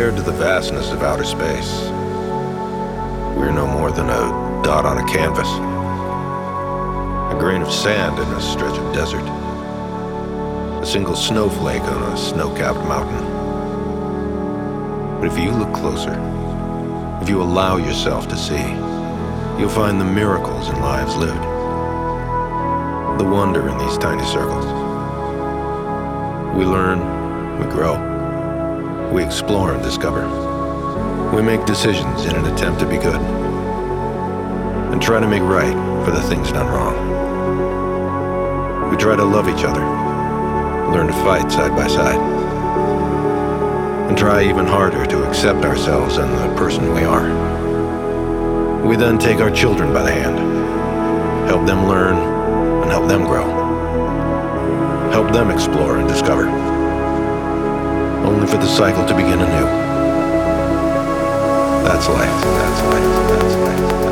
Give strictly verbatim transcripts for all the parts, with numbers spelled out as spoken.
Compared to the vastness of outer space, we're no more than a dot on a canvas, a grain of sand in a stretch of desert, a single snowflake on a snow-capped mountain. But if you look closer, if you allow yourself to see, you'll find the miracles in lives lived, the wonder in these tiny circles. We learn, we grow. We explore and discover. We make decisions in an attempt to be good and try to make right for the things done wrong. We try to love each other, learn to fight side by side, and try even harder to accept ourselves and the person we are. We then take our children by the hand, help them learn and help them grow, help them explore and discover, only for the cycle to begin anew. That's life, that's life, that's life, that's life.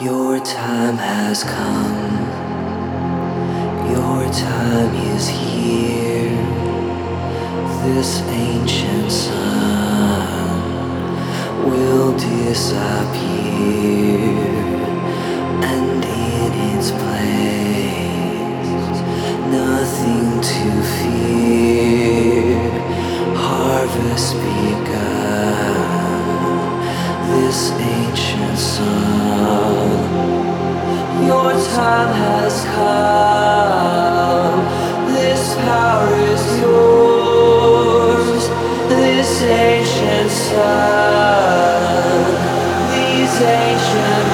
Your time has come. Your time is here. This ancient sun will disappear, and in its place, nothing to fear. Harvest begun. This ancient sun. Your time has come. This power is yours. This ancient sun. These ancient.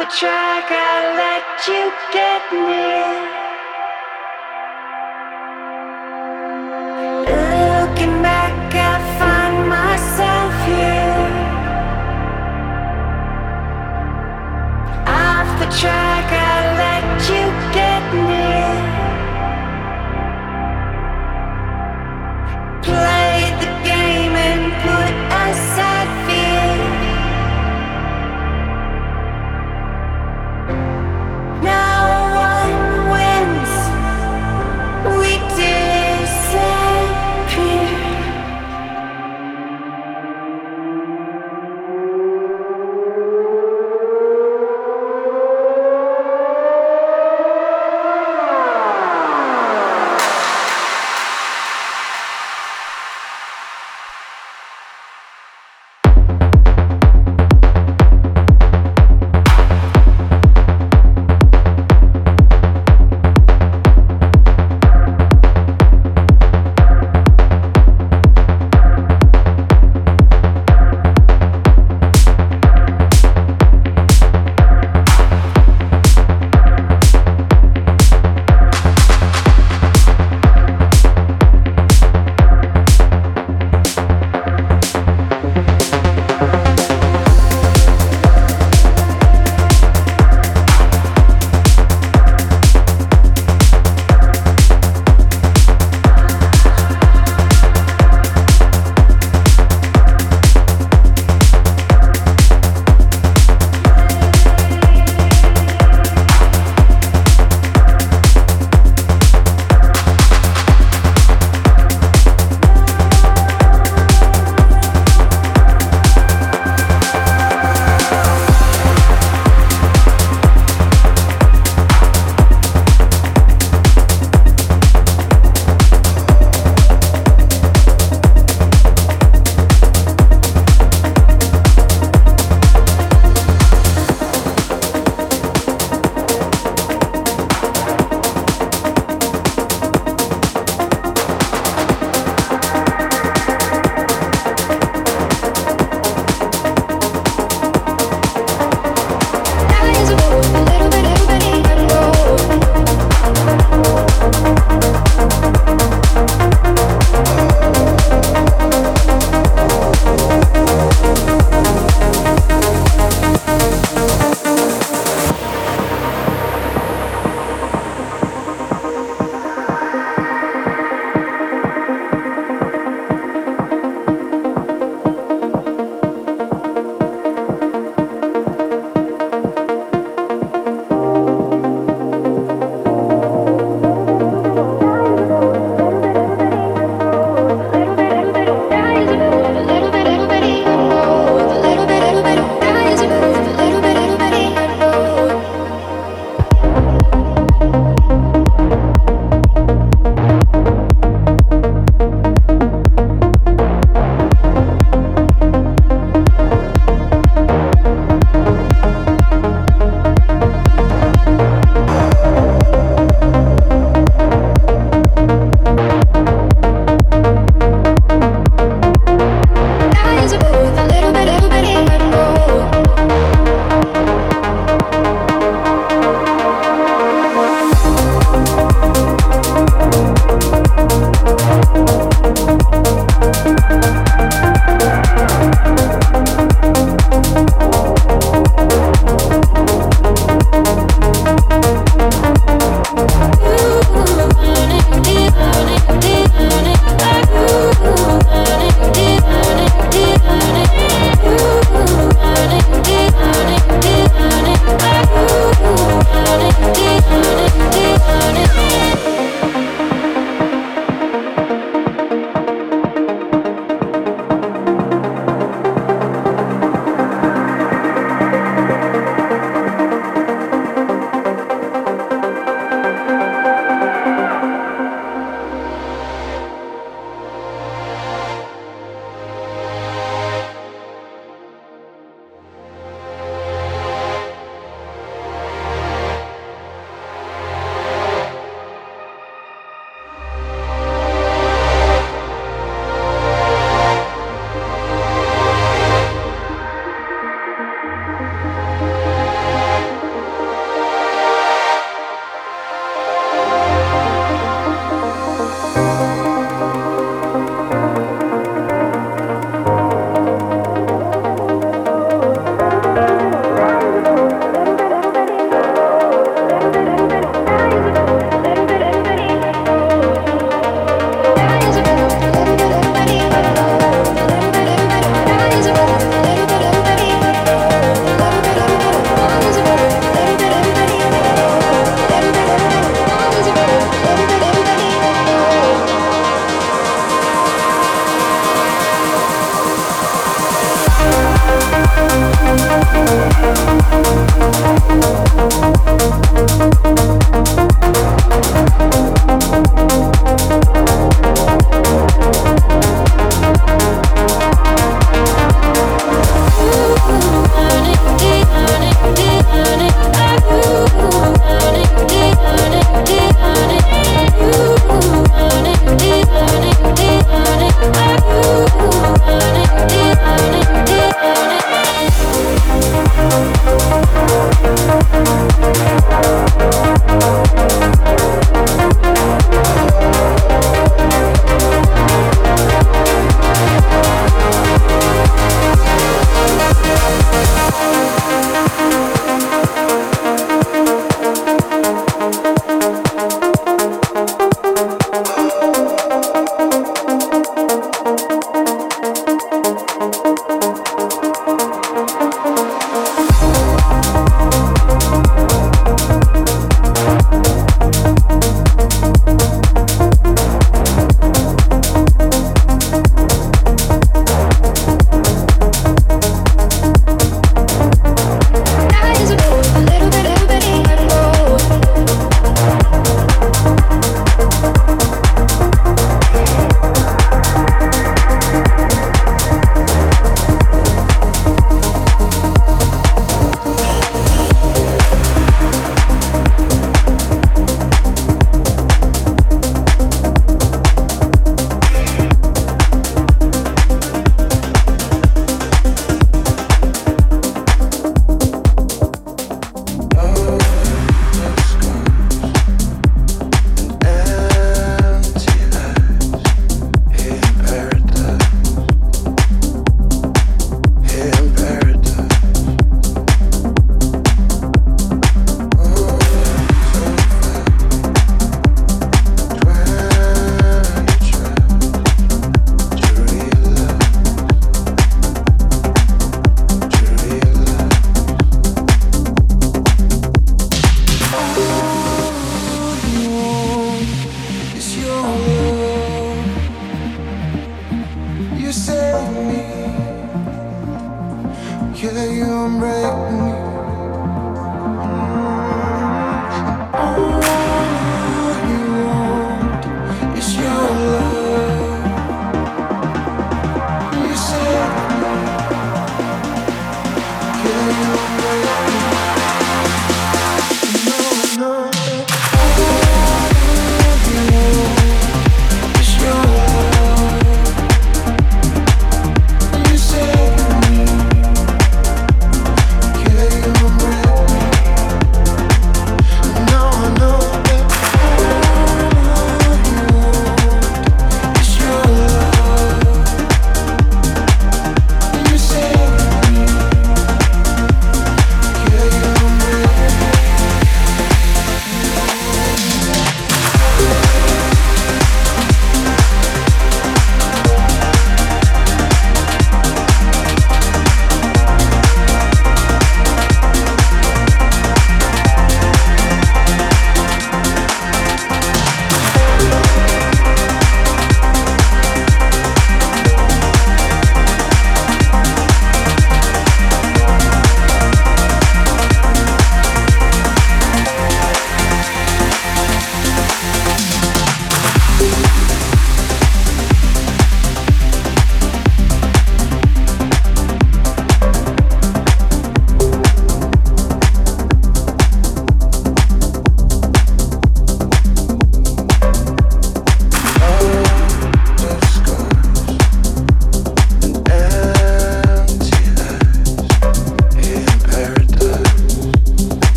the track, I let you get near. Looking back, I find myself here. Off the track, I let you get near. Played the game and put aside fear. Now one win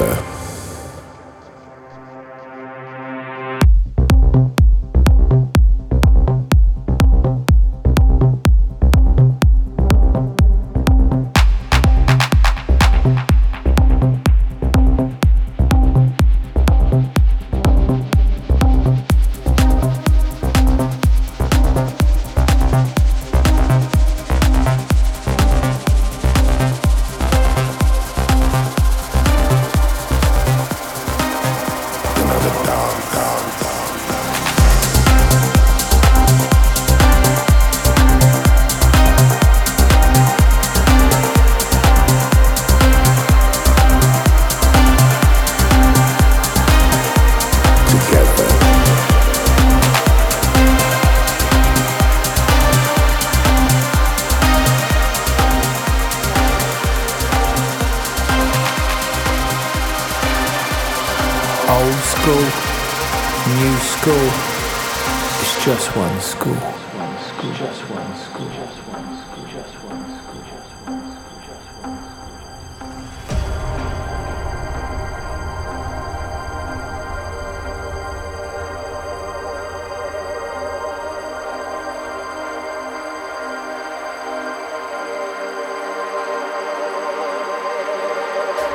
Father.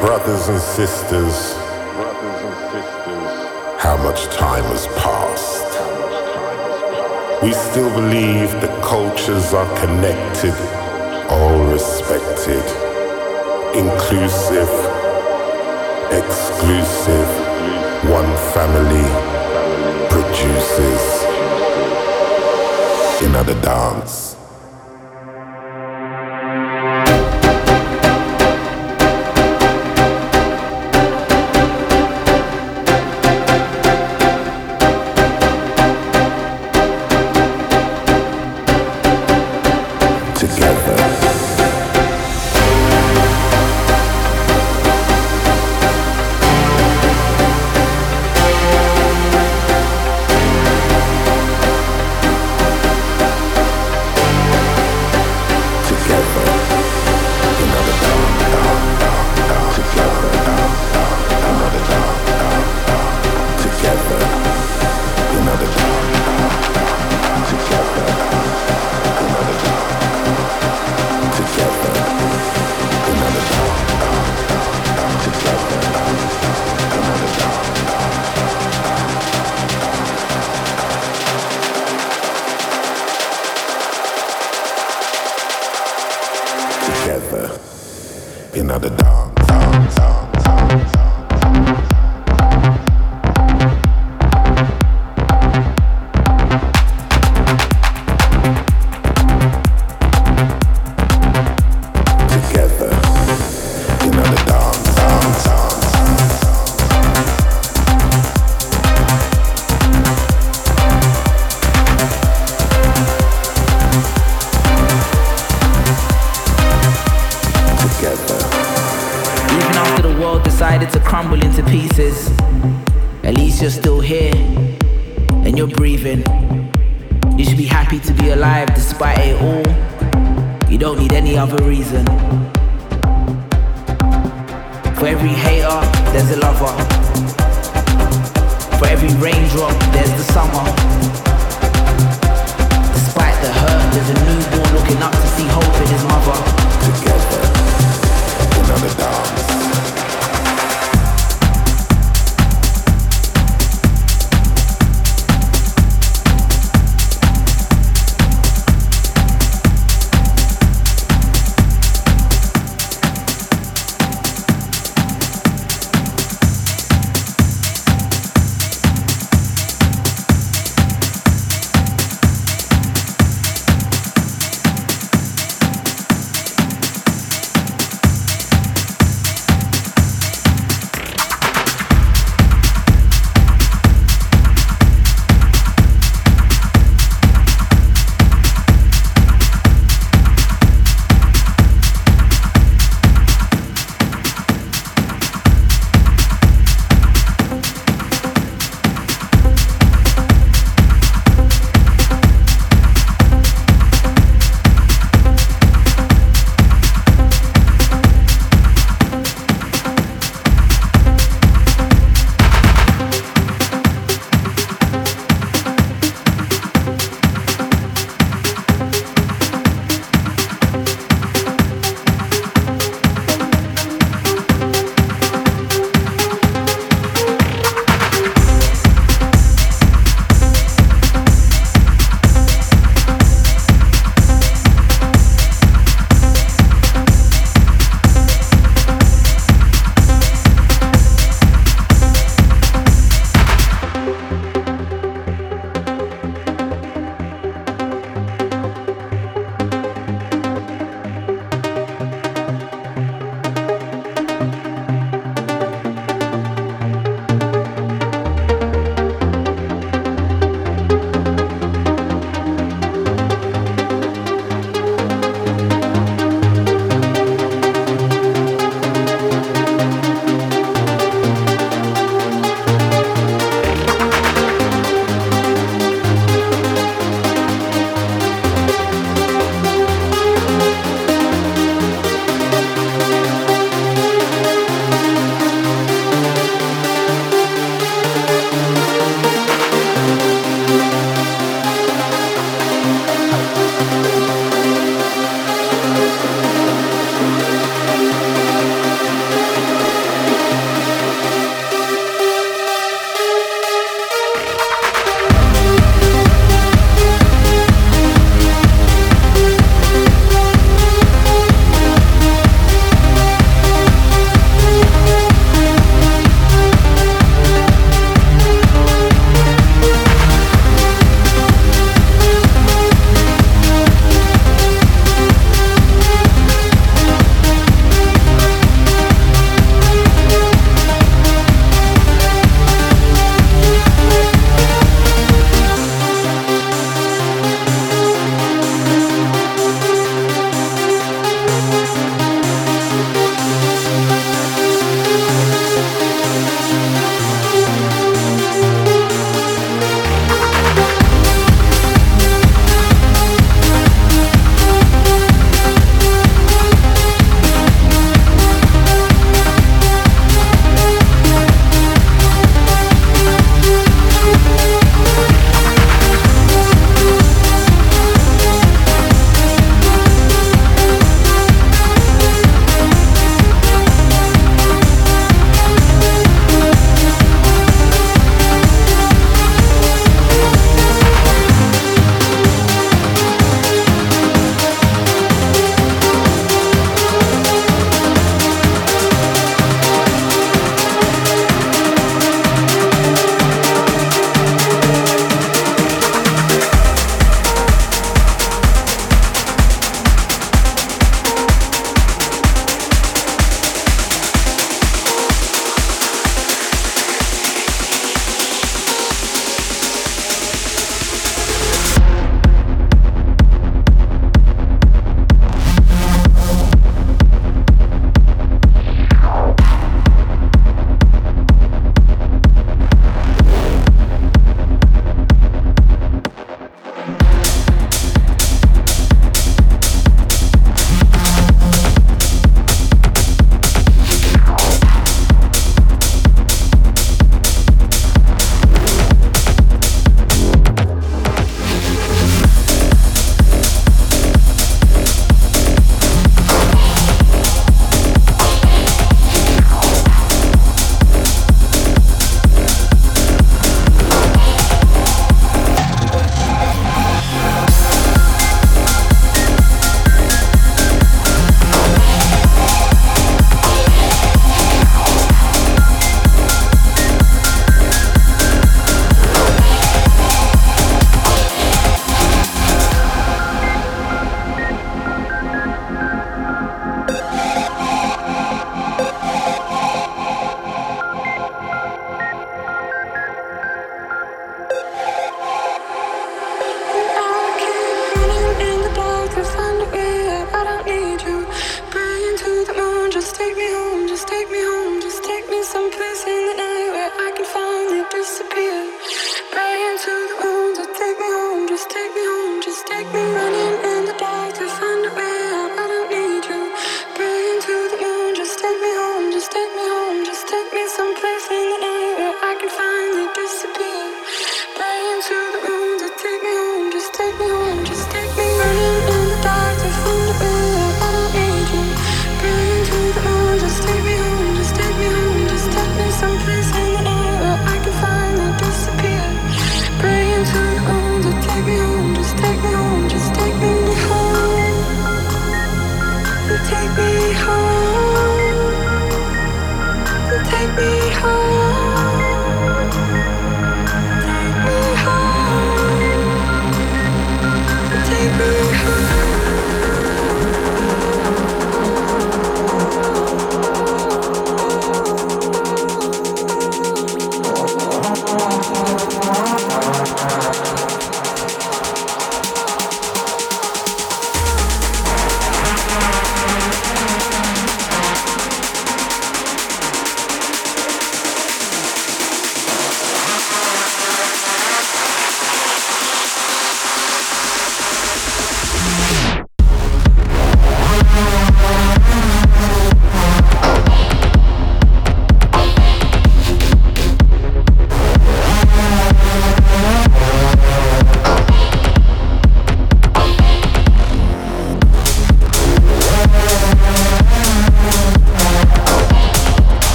Brothers and sisters, brothers and sisters, how much time has passed. We still believe that cultures are connected, all respected, inclusive, exclusive, one family produces another dance.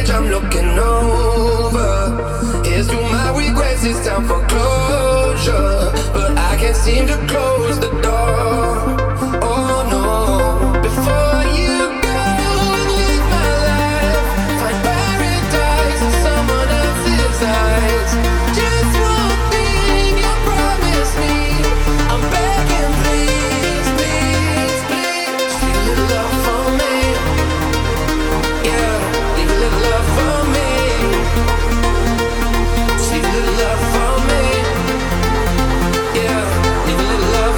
edge, I'm looking over. Here's to my regrets, it's time for closure. But I can't seem to close the door. Oh no, before love.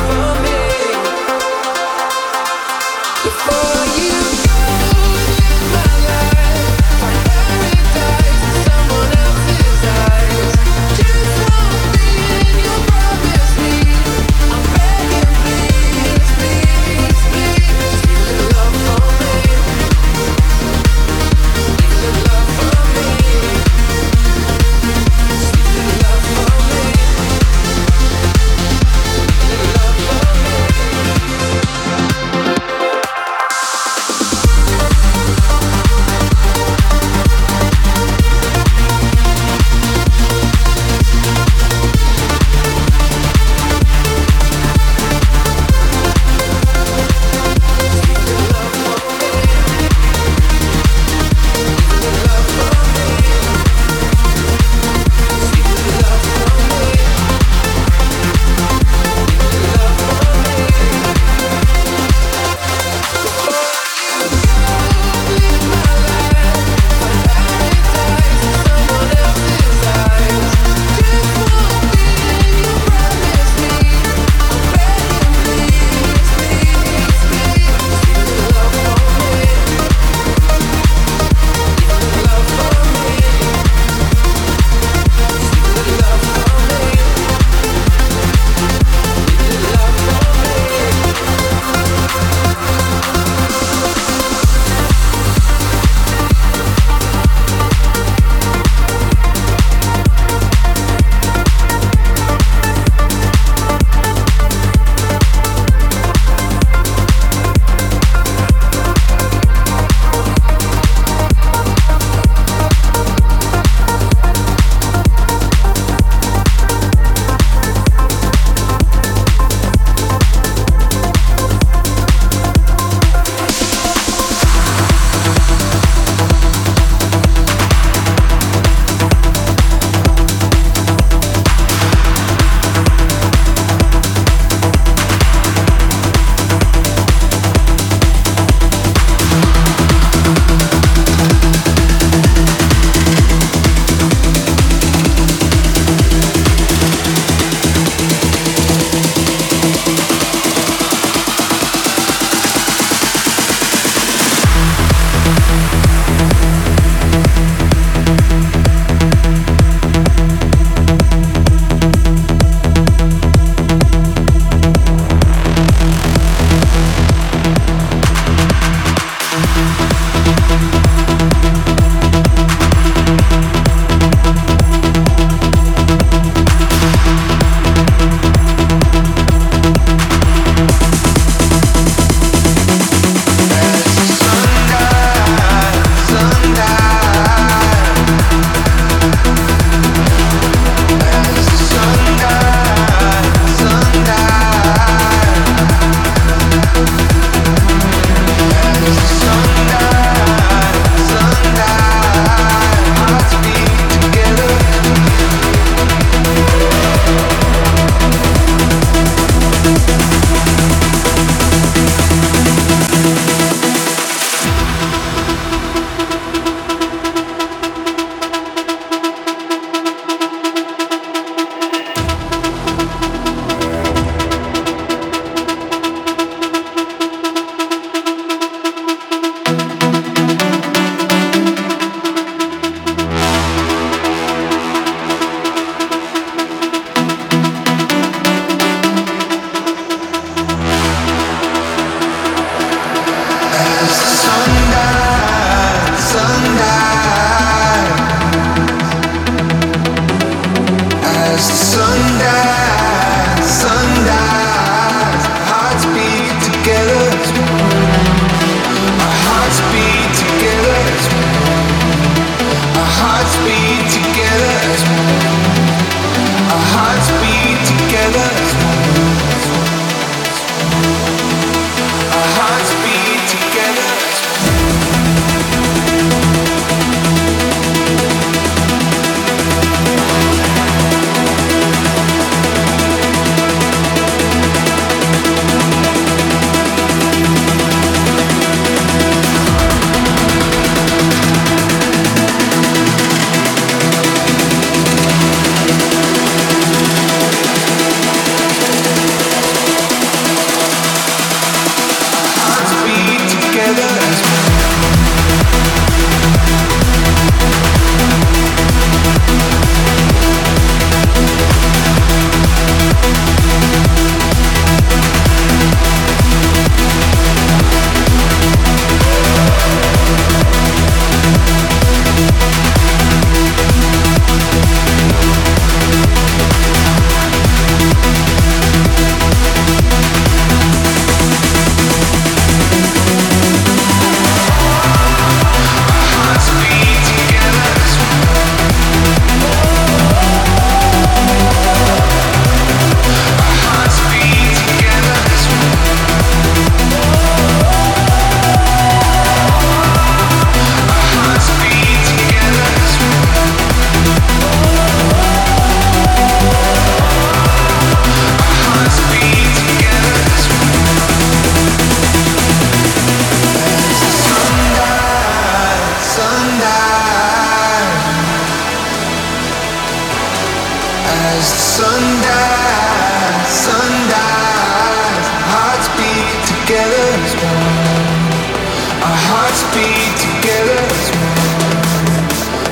Sunrise, sunrise, hearts beat together as one. Our hearts beat together as one.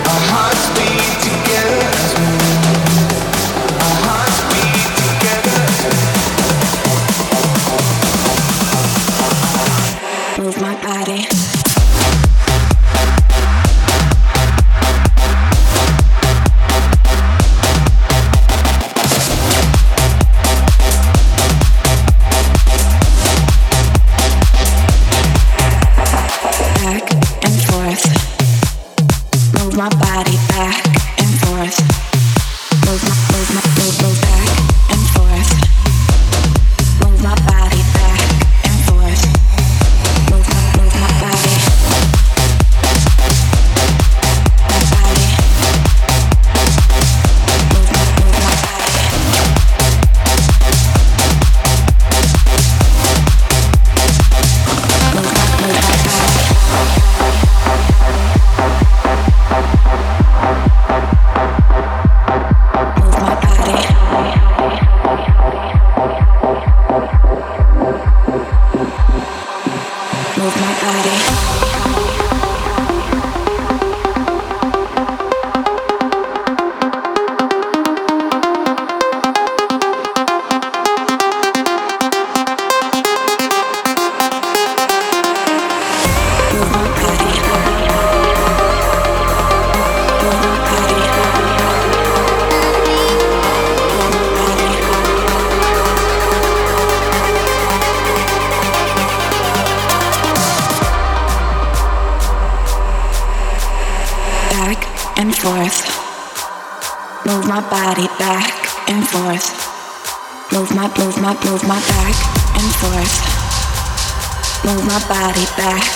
Our hearts beat together as one. Our hearts beat together as one. Move my body. Move my back and forth. Move my body back and forth. Move my body. Bye.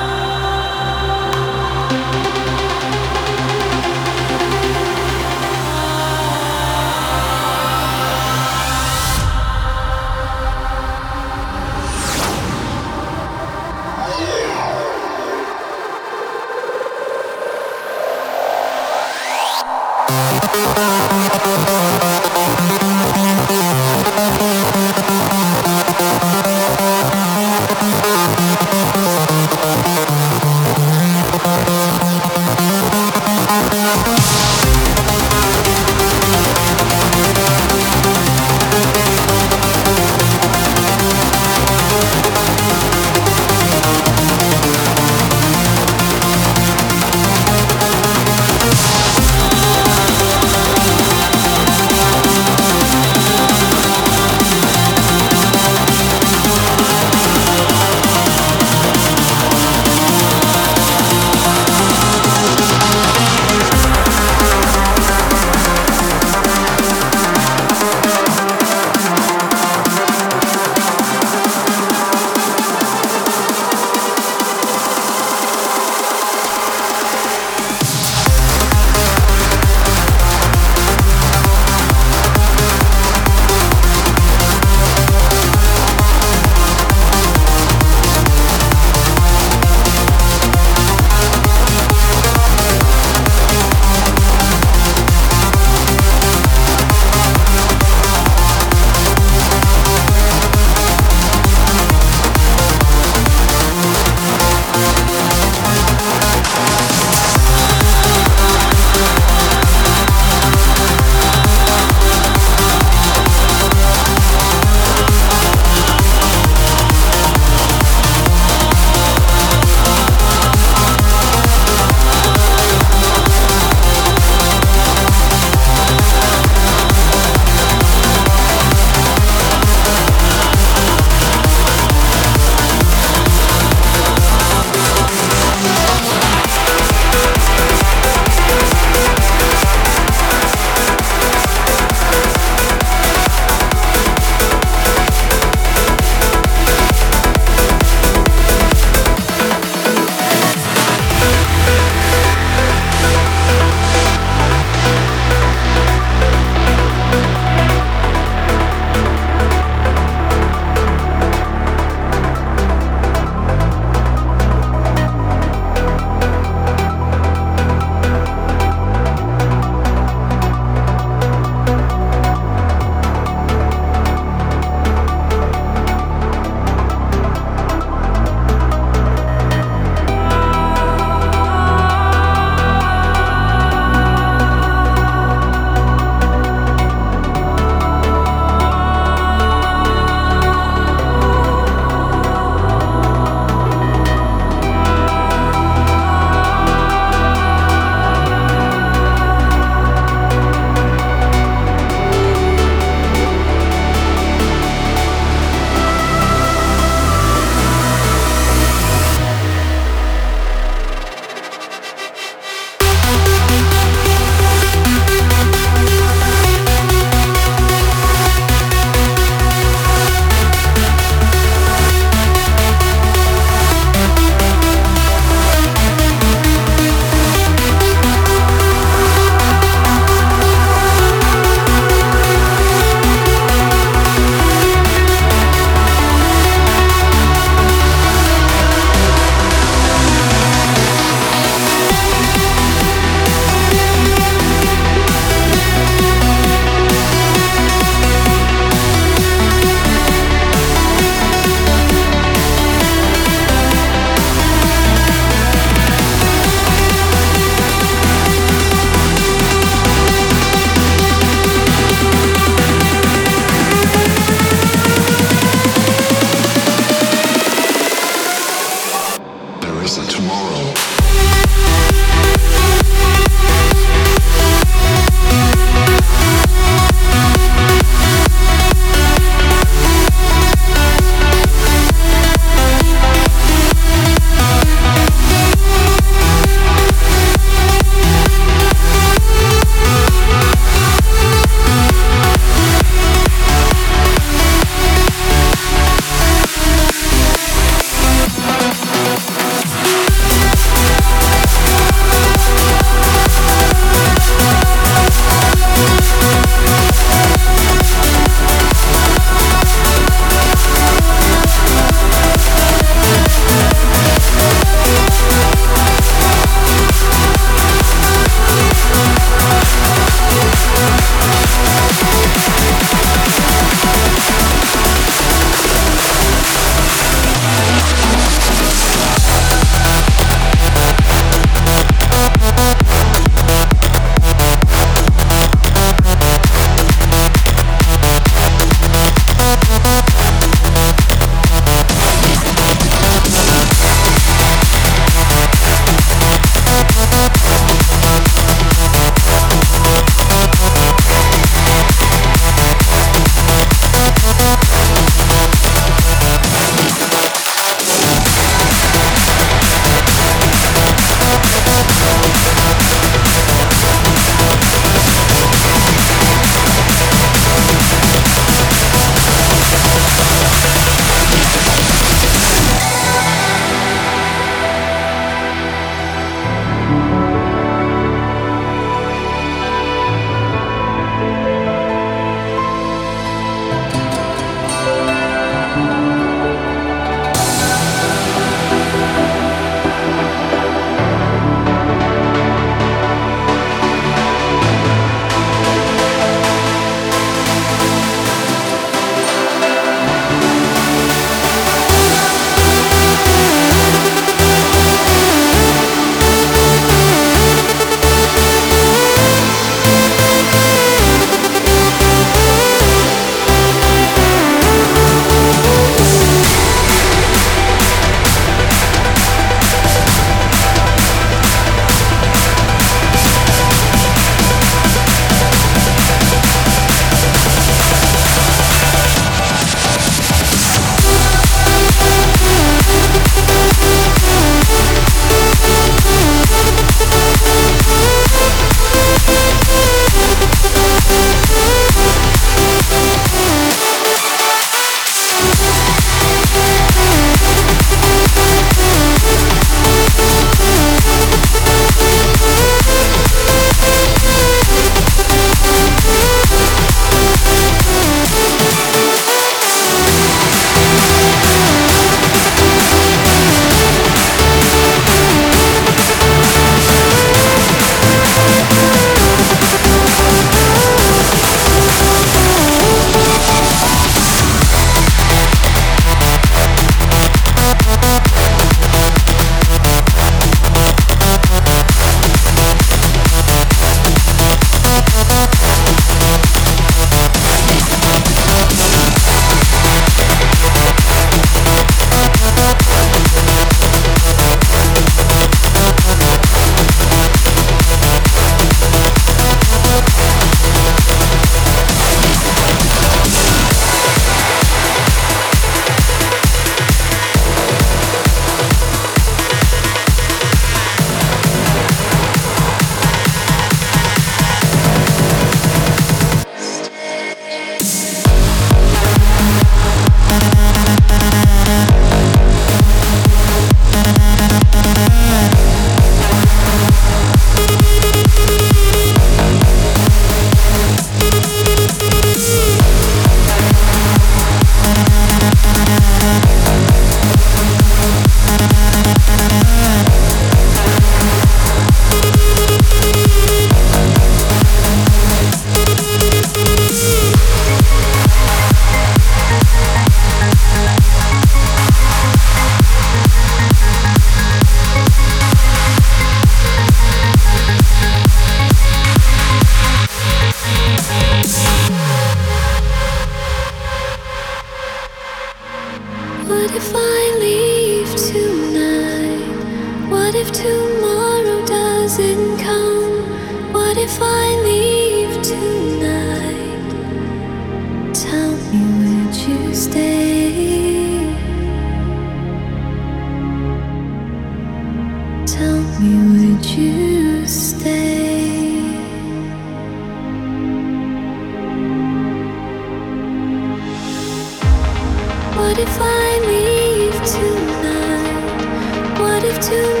if I leave tonight? What if tonight?